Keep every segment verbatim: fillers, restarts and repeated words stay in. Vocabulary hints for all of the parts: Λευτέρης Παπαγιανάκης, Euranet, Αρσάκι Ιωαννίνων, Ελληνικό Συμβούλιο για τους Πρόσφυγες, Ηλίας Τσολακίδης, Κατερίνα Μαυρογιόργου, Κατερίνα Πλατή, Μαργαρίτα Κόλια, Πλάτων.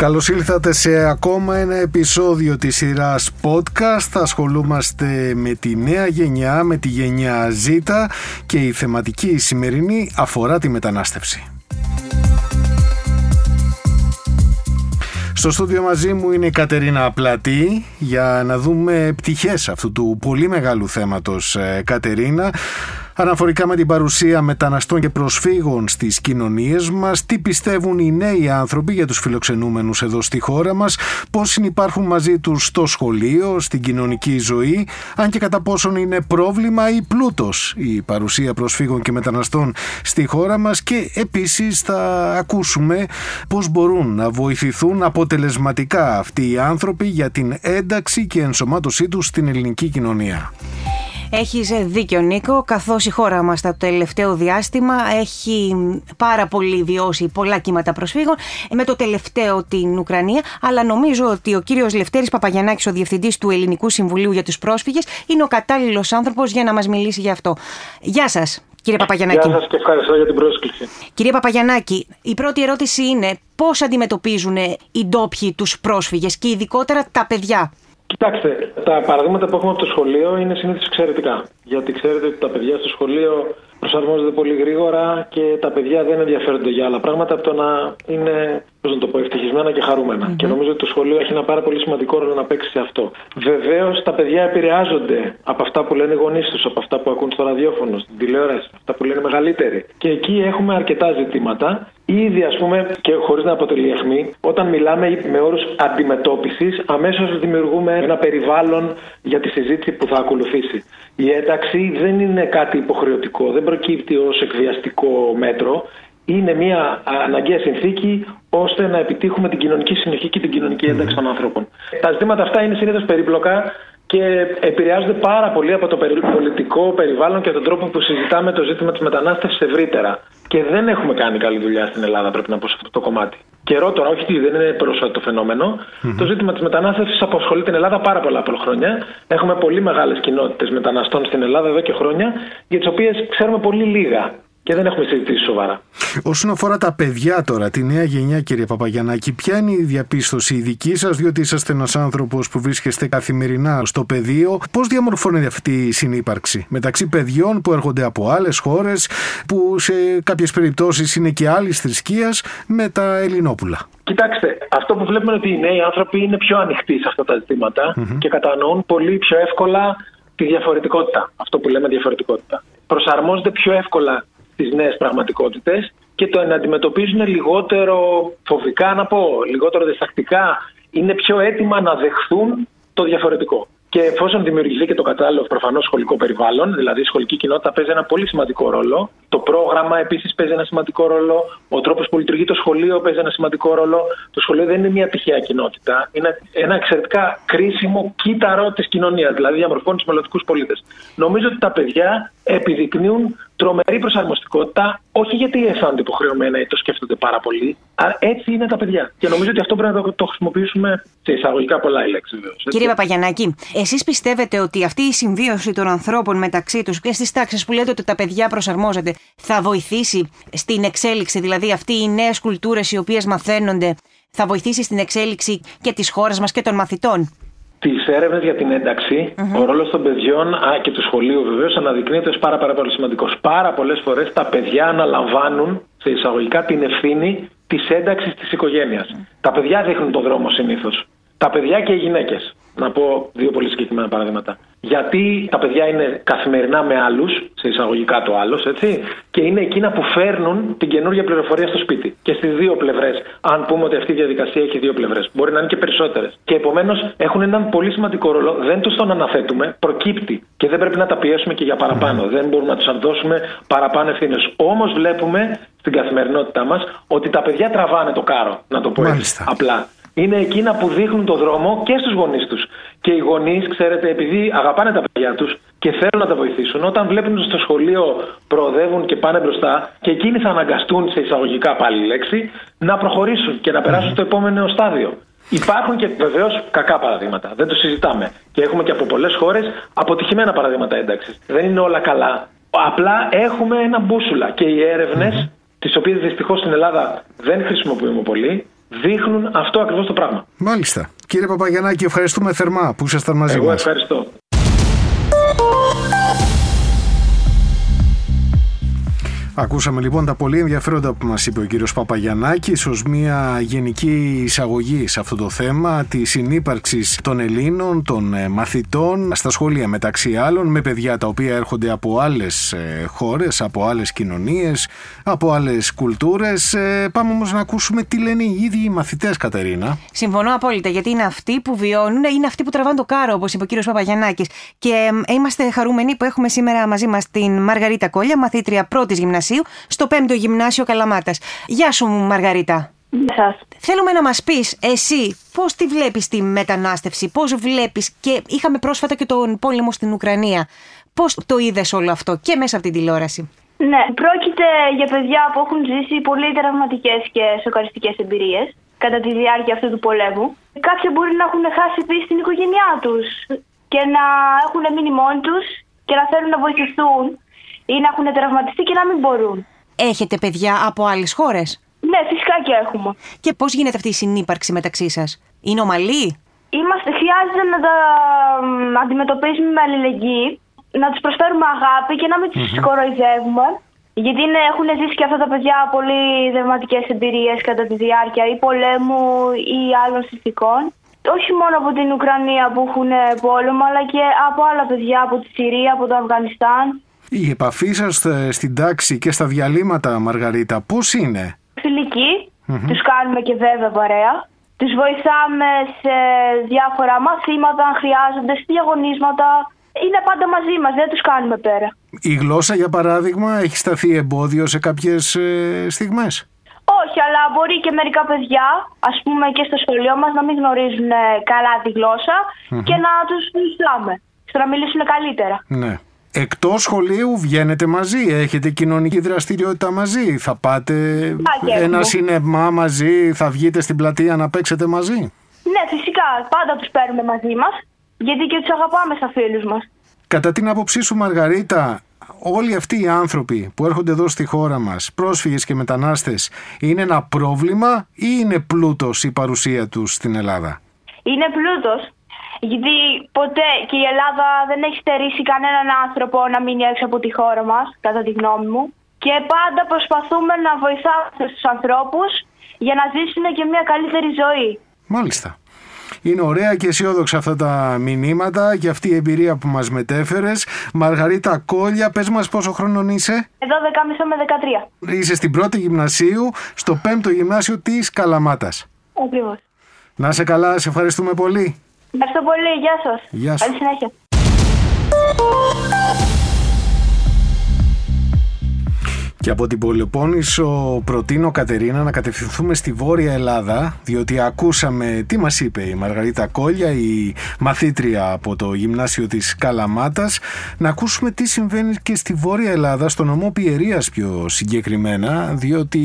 Καλώς ήλθατε σε ακόμα ένα επεισόδιο της σειράς podcast. Θα ασχολούμαστε με τη νέα γενιά, με τη γενιά Ζ, και η θεματική σημερινή αφορά τη μετανάστευση. Στο στούντιο μαζί μου είναι η Κατερίνα Πλατή για να δούμε πτυχές αυτού του πολύ μεγάλου θέματος. Κατερίνα, αναφορικά με την παρουσία μεταναστών και προσφύγων στις κοινωνίες μας, τι πιστεύουν οι νέοι άνθρωποι για τους φιλοξενούμενους εδώ στη χώρα μας, πώς συνυπάρχουν μαζί τους στο σχολείο, στην κοινωνική ζωή, αν και κατά πόσον είναι πρόβλημα ή πλούτος η παρουσία προσφύγων και μεταναστών στη χώρα μας, και επίσης θα ακούσουμε πώς μπορούν να βοηθηθούν αποτελεσματικά αυτοί οι άνθρωποι για την ένταξη και ενσωμάτωσή τους στην ελληνική κοινωνία. Έχεις δίκιο, Νίκο, καθώς η χώρα μας το τελευταίο διάστημα έχει πάρα πολύ βιώσει πολλά κύματα προσφύγων, με το τελευταίο την Ουκρανία, αλλά νομίζω ότι ο κύριος Λευτέρης Παπαγιανάκης, ο διευθυντής του Ελληνικού Συμβουλίου για τους Πρόσφυγες, είναι ο κατάλληλος άνθρωπος για να μας μιλήσει γι' αυτό. Γεια σας, κύριε Παπαγιανάκη. Γεια σας και ευχαριστώ για την πρόσκληση. Κύριε Παπαγιανάκη, η πρώτη ερώτηση είναι πώς αντιμετωπίζουν οι ντόπιοι τους πρόσφυγες και ειδικότερα τα παιδιά. Κοιτάξτε, τα παραδείγματα που έχουμε από το σχολείο είναι συνήθως εξαιρετικά. Γιατί ξέρετε ότι τα παιδιά στο σχολείο προσαρμόζονται πολύ γρήγορα και τα παιδιά δεν ενδιαφέρονται για άλλα πράγματα από το να είναι, πώς να το πω, ευτυχισμένα και χαρούμενα. Mm-hmm. Και νομίζω ότι το σχολείο έχει ένα πάρα πολύ σημαντικό ρόλο να παίξει σε αυτό. Βεβαίως, τα παιδιά επηρεάζονται από αυτά που λένε οι γονείς τους, από αυτά που ακούν στο ραδιόφωνο, στην τηλεόραση, αυτά που λένε μεγαλύτεροι. Και εκεί έχουμε αρκετά ζητήματα. Ήδη, ας πούμε, και χωρίς να αποτελεί αιχμή, όταν μιλάμε με όρους αντιμετώπισης, αμέσως δημιουργούμε ένα περιβάλλον για τη συζήτηση που θα ακολουθήσει. Η ένταξη δεν είναι κάτι υποχρεωτικό, δεν προκύπτει ως εκβιαστικό μέτρο. Είναι μια αναγκαία συνθήκη ώστε να επιτύχουμε την κοινωνική συνοχή και την κοινωνική ένταξη των ανθρώπων. Τα ζητήματα αυτά είναι συνήθως περίπλοκα και επηρεάζονται πάρα πολύ από το πολιτικό περιβάλλον και τον τρόπο που συζητάμε το ζήτημα της μετανάστευσης ευρύτερα. Και δεν έχουμε κάνει καλή δουλειά στην Ελλάδα, πρέπει να πω, σε αυτό το κομμάτι. Καιρό τώρα, όχι, δεν είναι πρόσφατο το φαινόμενο. Mm-hmm. Το ζήτημα της μετανάστευσης απασχολεί την Ελλάδα πάρα πολλά χρόνια. Έχουμε πολύ μεγάλες κοινότητες μεταναστών στην Ελλάδα εδώ και χρόνια, για τις οποίες ξέρουμε πολύ λίγα. Και δεν έχουμε συζητήσει σοβαρά. Όσον αφορά τα παιδιά τώρα, τη νέα γενιά, κύριε Παπαγιανάκη, ποια είναι η διαπίστωση η δική σας, διότι είσαστε ένας άνθρωπος που βρίσκεστε καθημερινά στο πεδίο, πώς διαμορφώνεται αυτή η συνύπαρξη μεταξύ παιδιών που έρχονται από άλλες χώρες, που σε κάποιες περιπτώσεις είναι και άλλης θρησκείας, με τα Ελληνόπουλα? Κοιτάξτε, αυτό που βλέπουμε είναι ότι οι νέοι άνθρωποι είναι πιο ανοιχτοί σε αυτά τα ζητήματα mm-hmm. και κατανοούν πολύ πιο εύκολα τη διαφορετικότητα. Αυτό που λέμε διαφορετικότητα. Προσαρμόζονται πιο εύκολα τις νέες πραγματικότητες και το να αντιμετωπίζουν λιγότερο φοβικά, να πω, λιγότερο διστακτικά. Είναι πιο έτοιμα να δεχθούν το διαφορετικό. Και εφόσον δημιουργηθεί και το κατάλληλο προφανώς σχολικό περιβάλλον, δηλαδή η σχολική κοινότητα παίζει ένα πολύ σημαντικό ρόλο, το πρόγραμμα επίσης παίζει ένα σημαντικό ρόλο, ο τρόπος που λειτουργεί το σχολείο παίζει ένα σημαντικό ρόλο. Το σχολείο δεν είναι μια τυχαία κοινότητα, είναι ένα εξαιρετικά κρίσιμο κύτταρο της κοινωνίας, δηλαδή διαμορφώνει τους μελλοντικούς πολίτες. Νομίζω ότι τα παιδιά επιδεικνύουν τρομερή προσαρμοστικότητα, όχι γιατί αισθάνονται υποχρεωμένα ή το σκέφτονται πάρα πολύ, αλλά έτσι είναι τα παιδιά. Και νομίζω ότι αυτό πρέπει να το χρησιμοποιήσουμε σε εισαγωγικά πολλά η λέξη, βέβαια. Κύριε Παπαγιανάκη, εσείς πιστεύετε ότι αυτή η συμβίωση των ανθρώπων μεταξύ τους και στις τάξεις που λέτε ότι τα παιδιά προσαρμόζονται θα βοηθήσει στην εξέλιξη, δηλαδή αυτοί οι νέες κουλτούρες οι οποίες μαθαίνονται, θα βοηθήσει στην εξέλιξη και της χώρας μας και των μαθητών? Τις έρευνες για την ένταξη, mm-hmm. ο ρόλος των παιδιών α, και του σχολείου βεβαίως αναδεικνύεται ως πάρα, πάρα πολύ σημαντικός. Πάρα πολλές φορές τα παιδιά αναλαμβάνουν σε εισαγωγικά την ευθύνη της ένταξης της οικογένειας. Mm-hmm. Τα παιδιά δείχνουν τον δρόμο συνήθως. Τα παιδιά και οι γυναίκες. Να πω δύο πολύ συγκεκριμένα παραδείγματα. Γιατί τα παιδιά είναι καθημερινά με άλλους, σε εισαγωγικά το άλλος, έτσι, και είναι εκείνα που φέρνουν την καινούργια πληροφορία στο σπίτι. Και στις δύο πλευρές, αν πούμε ότι αυτή η διαδικασία έχει δύο πλευρές, μπορεί να είναι και περισσότερες. Και επομένως έχουν έναν πολύ σημαντικό ρόλο, δεν τους τον αναθέτουμε, προκύπτει. Και δεν πρέπει να τα πιέσουμε και για παραπάνω. Δεν μπορούμε να τους δώσουμε παραπάνω ευθύνες. Όμως βλέπουμε στην καθημερινότητά μας ότι τα παιδιά τραβάνε το κάρο, να το πω έτσι, απλά. Είναι εκείνα που δείχνουν το δρόμο και στους γονείς τους. Και οι γονείς, ξέρετε, επειδή αγαπάνε τα παιδιά τους και θέλουν να τα βοηθήσουν, όταν βλέπουν στο σχολείο προοδεύουν και πάνε μπροστά, και εκείνοι θα αναγκαστούν, σε εισαγωγικά πάλι λέξη, να προχωρήσουν και να περάσουν στο επόμενο στάδιο. Υπάρχουν και βεβαίως κακά παραδείγματα. Δεν το συζητάμε. Και έχουμε και από πολλές χώρες αποτυχημένα παραδείγματα ένταξης. Δεν είναι όλα καλά. Απλά έχουμε ένα μπούσουλα. Και οι έρευνες, τις οποίες δυστυχώς στην Ελλάδα δεν χρησιμοποιούμε πολύ, δείχνουν αυτό ακριβώς το πράγμα. Μάλιστα. Κύριε Παπαγιαννάκη, ευχαριστούμε θερμά που ήσασταν μαζί Εγώ μας. Εγώ ευχαριστώ. Ακούσαμε λοιπόν τα πολύ ενδιαφέροντα που μας είπε ο κύριος Παπαγιαννάκης ως μια γενική εισαγωγή σε αυτό το θέμα της συνύπαρξης των Ελλήνων, των μαθητών στα σχολεία μεταξύ άλλων με παιδιά τα οποία έρχονται από άλλες χώρες, από άλλες κοινωνίες, από άλλες κουλτούρες. Πάμε όμως να ακούσουμε τι λένε οι ίδιοι οι μαθητές, Κατερίνα. Συμφωνώ απόλυτα, γιατί είναι αυτοί που βιώνουν, είναι αυτοί που τραβάνε το κάρο, όπως είπε ο κύριος Παπαγιαννάκης. Και είμαστε χαρούμενοι που έχουμε σήμερα μαζί μας την Μαργαρίτα Κόλια, μαθήτρια πρώτης γυμνασίου στο πέμπτο γυμνάσιο Καλαμάτας. Γεια σου Μαργαρίτα. Γεια σας. Θέλουμε να μας πεις εσύ πώς τη βλέπεις τη μετανάστευση, πώς βλέπεις, και είχαμε πρόσφατα και τον πόλεμο στην Ουκρανία. Πώς το είδες όλο αυτό και μέσα από την τηλεόραση? Ναι, πρόκειται για παιδιά που έχουν ζήσει πολύ τραυματικές και σοκαριστικές εμπειρίες κατά τη διάρκεια αυτού του πολέμου. Κάποιοι μπορεί να έχουν χάσει επίσης την οικογένειά τους και να έχουν μείνει μόνοι τους και να θέλουν να βοηθηθούν ή να έχουν τραυματιστεί και να μην μπορούν. Έχετε παιδιά από άλλες χώρες? Ναι, φυσικά και έχουμε. Και πώς γίνεται αυτή η συνύπαρξη μεταξύ σας? Είναι ομαλή? Είμαστε, χρειάζεται να τα να αντιμετωπίσουμε με αλληλεγγύη, να τους προσφέρουμε αγάπη και να μην τους mm-hmm. κοροϊδεύουμε. Γιατί είναι, έχουν ζήσει και αυτά τα παιδιά πολύ δραματικές εμπειρίες κατά τη διάρκεια ή πολέμου ή άλλων συνθηκών. Όχι μόνο από την Ουκρανία που έχουν πόλεμο, αλλά και από άλλα παιδιά από τη Συρία, από το Αφγανιστάν. Η επαφή σας στην τάξη και στα διαλύματα, Μαργαρίτα, πώς είναι? Φιλική, mm-hmm. τους κάνουμε και βέβαια παρέα. Τους βοηθάμε σε διάφορα μαθήματα, αν χρειάζονται, σε διαγωνίσματα. Είναι πάντα μαζί μας, δεν τους κάνουμε πέρα. Η γλώσσα, για παράδειγμα, έχει σταθεί εμπόδιο σε κάποιες ε, στιγμές? Όχι, αλλά μπορεί και μερικά παιδιά, ας πούμε και στο σχολείο μας, να μην γνωρίζουν καλά τη γλώσσα mm-hmm. και να τους βοηθάμε, στο να μιλήσουν καλύτερα. Ναι. Εκτός σχολείου βγαίνετε μαζί, έχετε κοινωνική δραστηριότητα μαζί, θα πάτε Ά, ένα σινεμά μαζί, θα βγείτε στην πλατεία να παίξετε μαζί? Ναι, φυσικά, πάντα τους παίρνουμε μαζί μας, γιατί και τους αγαπάμε σαν φίλους μας. Κατά την άποψή σου, Μαργαρίτα, όλοι αυτοί οι άνθρωποι που έρχονται εδώ στη χώρα μας, πρόσφυγες και μετανάστες, είναι ένα πρόβλημα ή είναι πλούτος η παρουσία τους στην Ελλάδα? Είναι πλούτος. Γιατί ποτέ και η Ελλάδα δεν έχει στερήσει κανέναν άνθρωπο να μείνει έξω από τη χώρα μας, κατά τη γνώμη μου. Και πάντα προσπαθούμε να βοηθάμε τους ανθρώπους για να ζήσουν και μια καλύτερη ζωή. Μάλιστα. Είναι ωραία και αισιόδοξα αυτά τα μηνύματα και αυτή η εμπειρία που μας μετέφερες. Μαργαρίτα Κόλια, πες μας πόσο χρόνων είσαι? δώδεκα και μισό με δεκατρία. Είσαι στην πρώτη γυμνασίου, στο πέμπτο γυμνάσιο της Καλαμάτας. Ακριβώς. Να είσαι καλά, σε ευχαριστούμε πολύ. Ευχαριστώ πολύ. Γεια σας. Γεια σας. Καλή συνέχεια. Και από την Πελοπόννησο προτείνω, Κατερίνα, να κατευθυνθούμε στη Βόρεια Ελλάδα, διότι ακούσαμε τι μας είπε η Μαργαρίτα Κόλια, η μαθήτρια από το γυμνάσιο της Καλαμάτας, να ακούσουμε τι συμβαίνει και στη Βόρεια Ελλάδα, στο νομό Πιερίας πιο συγκεκριμένα, διότι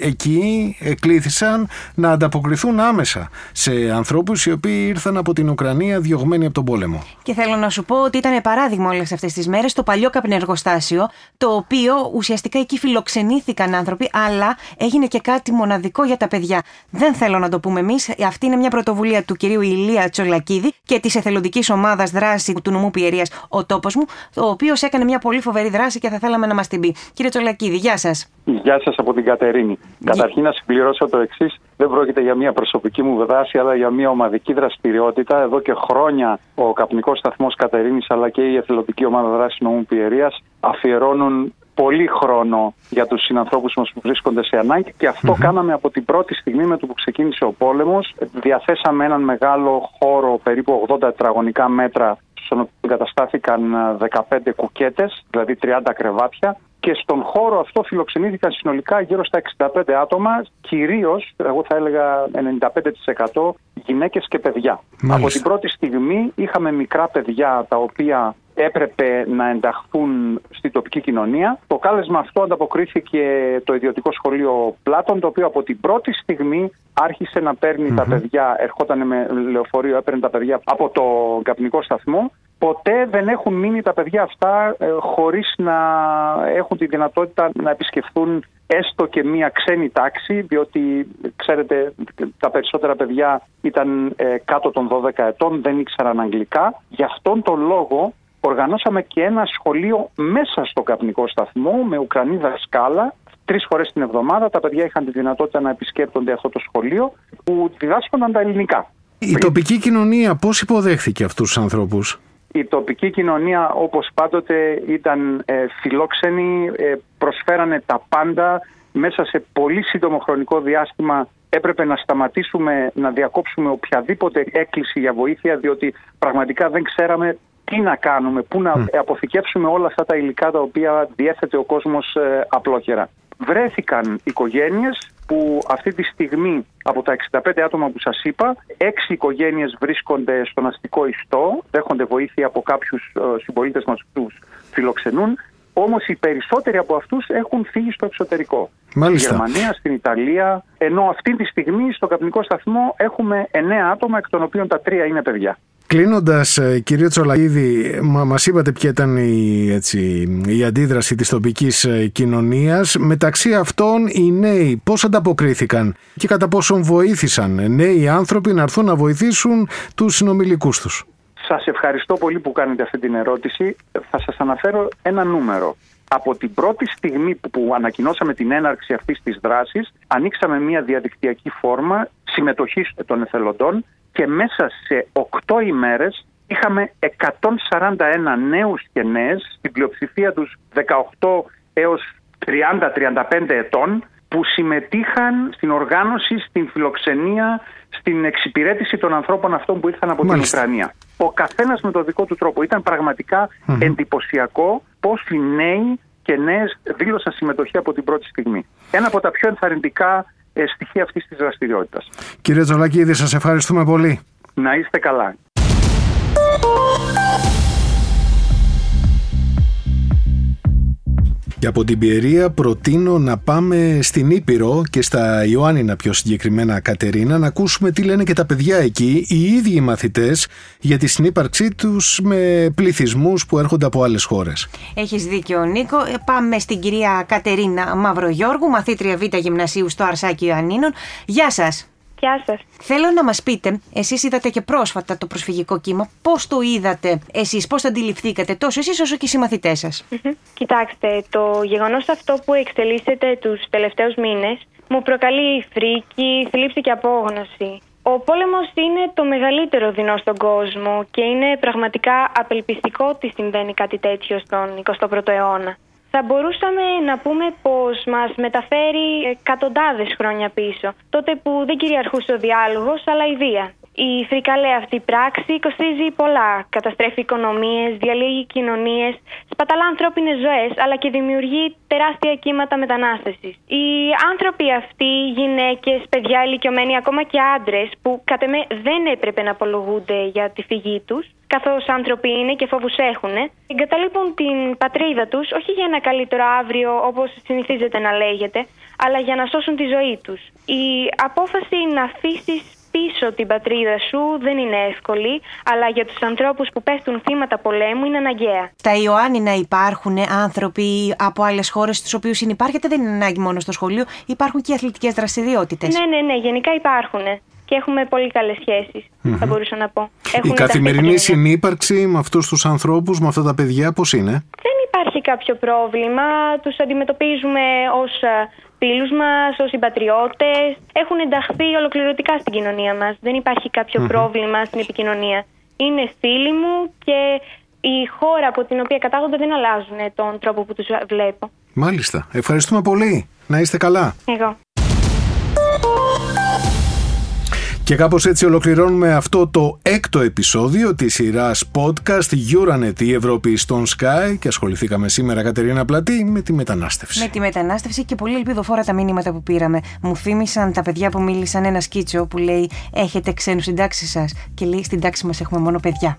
εκεί εκλήθησαν να ανταποκριθούν άμεσα σε ανθρώπους οι οποίοι ήρθαν από την Ουκρανία διωγμένοι από τον πόλεμο. Και θέλω να σου πω ότι ήταν παράδειγμα όλες αυτές τις μέρες το παλιό καπνεργοστάσιο, το οποίο ουσιαστικά εκεί φιλοξενήθηκαν άνθρωποι, αλλά έγινε και κάτι μοναδικό για τα παιδιά. Δεν θέλω να το πούμε εμείς. Αυτή είναι μια πρωτοβουλία του κυρίου Ηλία Τσολακίδη και της εθελοντικής ομάδας δράση του νομού Πιερίας «Ο τόπος μου», ο οποίος έκανε μια πολύ φοβερή δράση και θα θέλαμε να μας την πει. Κύριε Τσολακίδη, γεια σας. Γεια σας από την Κατερίνη. Γεια. Καταρχήν να συμπληρώσω το εξής. Δεν πρόκειται για μια προσωπική μου δράση, αλλά για μια ομαδική δραστηριότητα. Εδώ και χρόνια ο καπνικός σταθμός Κατερίνης αλλά και η εθελοντική ομάδα δράση νομού Πιερίας αφιερώνουν πολύ χρόνο για τους συνανθρώπους μας που βρίσκονται σε ανάγκη και αυτό mm-hmm. κάναμε από την πρώτη στιγμή με το που ξεκίνησε ο πόλεμος. Διαθέσαμε έναν μεγάλο χώρο, περίπου ογδόντα τετραγωνικά μέτρα, στον οποίο εγκαταστάθηκαν δεκαπέντε κουκέτες, δηλαδή τριάντα κρεβάτια, και στον χώρο αυτό φιλοξενήθηκαν συνολικά γύρω στα εξήντα πέντε άτομα, κυρίως, εγώ θα έλεγα ενενήντα πέντε τοις εκατό γυναίκες και παιδιά. Μάλιστα. Από την πρώτη στιγμή είχαμε μικρά παιδιά τα οποία έπρεπε να ενταχθούν στη τοπική κοινωνία. Το κάλεσμα αυτό ανταποκρίθηκε το ιδιωτικό σχολείο Πλάτων, το οποίο από την πρώτη στιγμή άρχισε να παίρνει mm-hmm. τα παιδιά, ερχόταν με λεωφορείο, έπαιρνε τα παιδιά από το καπνικό σταθμό. Ποτέ δεν έχουν μείνει τα παιδιά αυτά ε, χωρίς να έχουν τη δυνατότητα να επισκεφθούν έστω και μία ξένη τάξη, διότι ξέρετε τα περισσότερα παιδιά ήταν ε, κάτω των δώδεκα ετών, δεν ήξεραν αγγλικά. Γι' αυτόν τον λόγο οργανώσαμε και ένα σχολείο μέσα στο καπνικό σταθμό με Ουκρανή δασκάλα. Τρεις φορές την εβδομάδα τα παιδιά είχαν τη δυνατότητα να επισκέπτονται αυτό το σχολείο που διδάσκονταν τα ελληνικά. Η τοπική κοινωνία πώς υποδέχθηκε αυτούς τους ανθρώπους? Η τοπική κοινωνία όπως πάντοτε ήταν ε, φιλόξενη, ε, προσφέρανε τα πάντα. Μέσα σε πολύ σύντομο χρονικό διάστημα έπρεπε να σταματήσουμε, να διακόψουμε οποιαδήποτε έκκληση για βοήθεια, διότι πραγματικά δεν ξέραμε τι να κάνουμε, πού να mm. αποθηκεύσουμε όλα αυτά τα υλικά τα οποία διέθετε ο κόσμος ε, απλόχερα. Βρέθηκαν οικογένειες που αυτή τη στιγμή από τα εξήντα πέντε άτομα που σας είπα, έξι οικογένειες βρίσκονται στον αστικό ιστό, δέχονται βοήθεια από κάποιους συμπολίτες μας που τους φιλοξενούν, όμως οι περισσότεροι από αυτούς έχουν φύγει στο εξωτερικό. Μάλιστα. Στη Γερμανία, στην Ιταλία, ενώ αυτή τη στιγμή στο καπνικό σταθμό έχουμε εννέα άτομα, εκ των οποίων τα τρία είναι παιδιά. Κλείνοντας, κύριε Τσολακίδη, μα, μας είπατε ποια ήταν η, έτσι, η αντίδραση της τοπικής κοινωνίας. Μεταξύ αυτών οι νέοι πώς ανταποκρίθηκαν και κατά πόσον βοήθησαν νέοι άνθρωποι να έρθουν να βοηθήσουν τους συνομιλικούς τους? Σας ευχαριστώ πολύ που κάνετε αυτή την ερώτηση. Θα σας αναφέρω ένα νούμερο. Από την πρώτη στιγμή που ανακοινώσαμε την έναρξη αυτής της δράσης, ανοίξαμε μια διαδικτυακή φόρμα συμμετοχής των εθελοντών και μέσα σε οκτώ ημέρες είχαμε εκατόν σαράντα ένα νέους και νέες, στην πλειοψηφία τους δεκαοκτώ έως τριάντα με τριάντα πέντε ετών, που συμμετείχαν στην οργάνωση, στην φιλοξενία, στην εξυπηρέτηση των ανθρώπων αυτών που ήρθαν από Μάλιστα. την Ουκρανία. Ο καθένας με το δικό του τρόπο. Ήταν πραγματικά mm-hmm. εντυπωσιακό πώς οι νέοι και νέες δήλωσαν συμμετοχή από την πρώτη στιγμή. Ένα από τα πιο ενθαρρυντικά στοιχεία αυτής της δραστηριότητας. Κύριε Τσολακίδη, σας ευχαριστούμε πολύ. Να είστε καλά. Και από την Πιερία προτείνω να πάμε στην Ήπειρο και στα Ιωάννινα πιο συγκεκριμένα, Κατερίνα, να ακούσουμε τι λένε και τα παιδιά εκεί, οι ίδιοι οι μαθητές, για τη συνύπαρξή τους με πληθυσμούς που έρχονται από άλλες χώρες. Έχεις δίκιο, Νίκο. Πάμε στην κυρία Κατερίνα Μαυρογιόργου, μαθήτρια Β Γυμνασίου στο Αρσάκι Ιωαννίνων. Γεια σας. Γεια σας. Θέλω να μας πείτε, εσείς είδατε και πρόσφατα το προσφυγικό κύμα. Πώς το είδατε εσείς, πώς το αντιληφθήκατε, τόσο εσείς όσο και οι συμμαθητές σας? Mm-hmm. Κοιτάξτε, το γεγονός αυτό που εξελίσσεται τους τελευταίους μήνες μου προκαλεί φρίκη, θλίψη και απόγνωση. Ο πόλεμος είναι το μεγαλύτερο δεινό στον κόσμο και είναι πραγματικά απελπιστικό ότι συμβαίνει κάτι τέτοιο στον εικοστό πρώτο αιώνα. Θα μπορούσαμε να πούμε πως μας μεταφέρει εκατοντάδες χρόνια πίσω, τότε που δεν κυριαρχούσε ο διάλογος αλλά η βία. Η φρικαλαία αυτή πράξη κοστίζει πολλά, καταστρέφει οικονομίες, διαλύει κοινωνίες, σπαταλά ανθρώπινες ζωές αλλά και δημιουργεί τεράστια κύματα μετανάστευσης. Οι άνθρωποι αυτοί, γυναίκες, παιδιά, ηλικιωμένοι, ακόμα και άντρες που κατ' εμέ δεν έπρεπε να απολογούνται για τη φυγή τους, καθώς άνθρωποι είναι και φόβους έχουνε, εγκαταλείπουν την πατρίδα τους όχι για ένα καλύτερο αύριο όπως συνηθίζεται να λέγεται, αλλά για να σώσουν τη ζωή τους. Η απόφαση να αφήσεις πίσω την πατρίδα σου δεν είναι εύκολη, αλλά για τους ανθρώπους που πέφτουν θύματα πολέμου είναι αναγκαία. Στα Ιωάννινα υπάρχουν άνθρωποι από άλλες χώρες στους οποίους συνυπάρχεται, δεν είναι ανάγκη μόνο στο σχολείο, υπάρχουν και αθλητικές δραστηριότητες. Ναι, ναι, ναι, γενικά υπάρχουν. Και έχουμε πολύ καλές σχέσεις, mm-hmm. θα μπορούσα να πω. Έχουν η καθημερινή συνύπαρξη με αυτούς τους ανθρώπους, με αυτά τα παιδιά, πώς είναι? Δεν υπάρχει κάποιο πρόβλημα. Τους αντιμετωπίζουμε ως φίλους μας, ως συμπατριώτες. Έχουν ενταχθεί ολοκληρωτικά στην κοινωνία μας. Δεν υπάρχει κάποιο mm-hmm. πρόβλημα στην επικοινωνία. Είναι φίλοι μου και η χώρα από την οποία κατάγονται δεν αλλάζουν τον τρόπο που τους βλέπω. Μάλιστα. Ευχαριστούμε πολύ. Να είστε καλά. Εγώ. Και κάπως έτσι ολοκληρώνουμε αυτό το έκτο επεισόδιο της σειράς podcast Euranet, η Ευρώπη στον Sky, και ασχοληθήκαμε σήμερα, Κατερίνα Πλατή, με τη μετανάστευση. Με τη μετανάστευση και πολύ ελπιδοφόρα τα μήνυματα που πήραμε. Μου θύμισαν τα παιδιά που μίλησαν ένα σκίτσο που λέει «Έχετε ξένους στην τάξη σας» και λέει «Στην τάξη μας έχουμε μόνο παιδιά».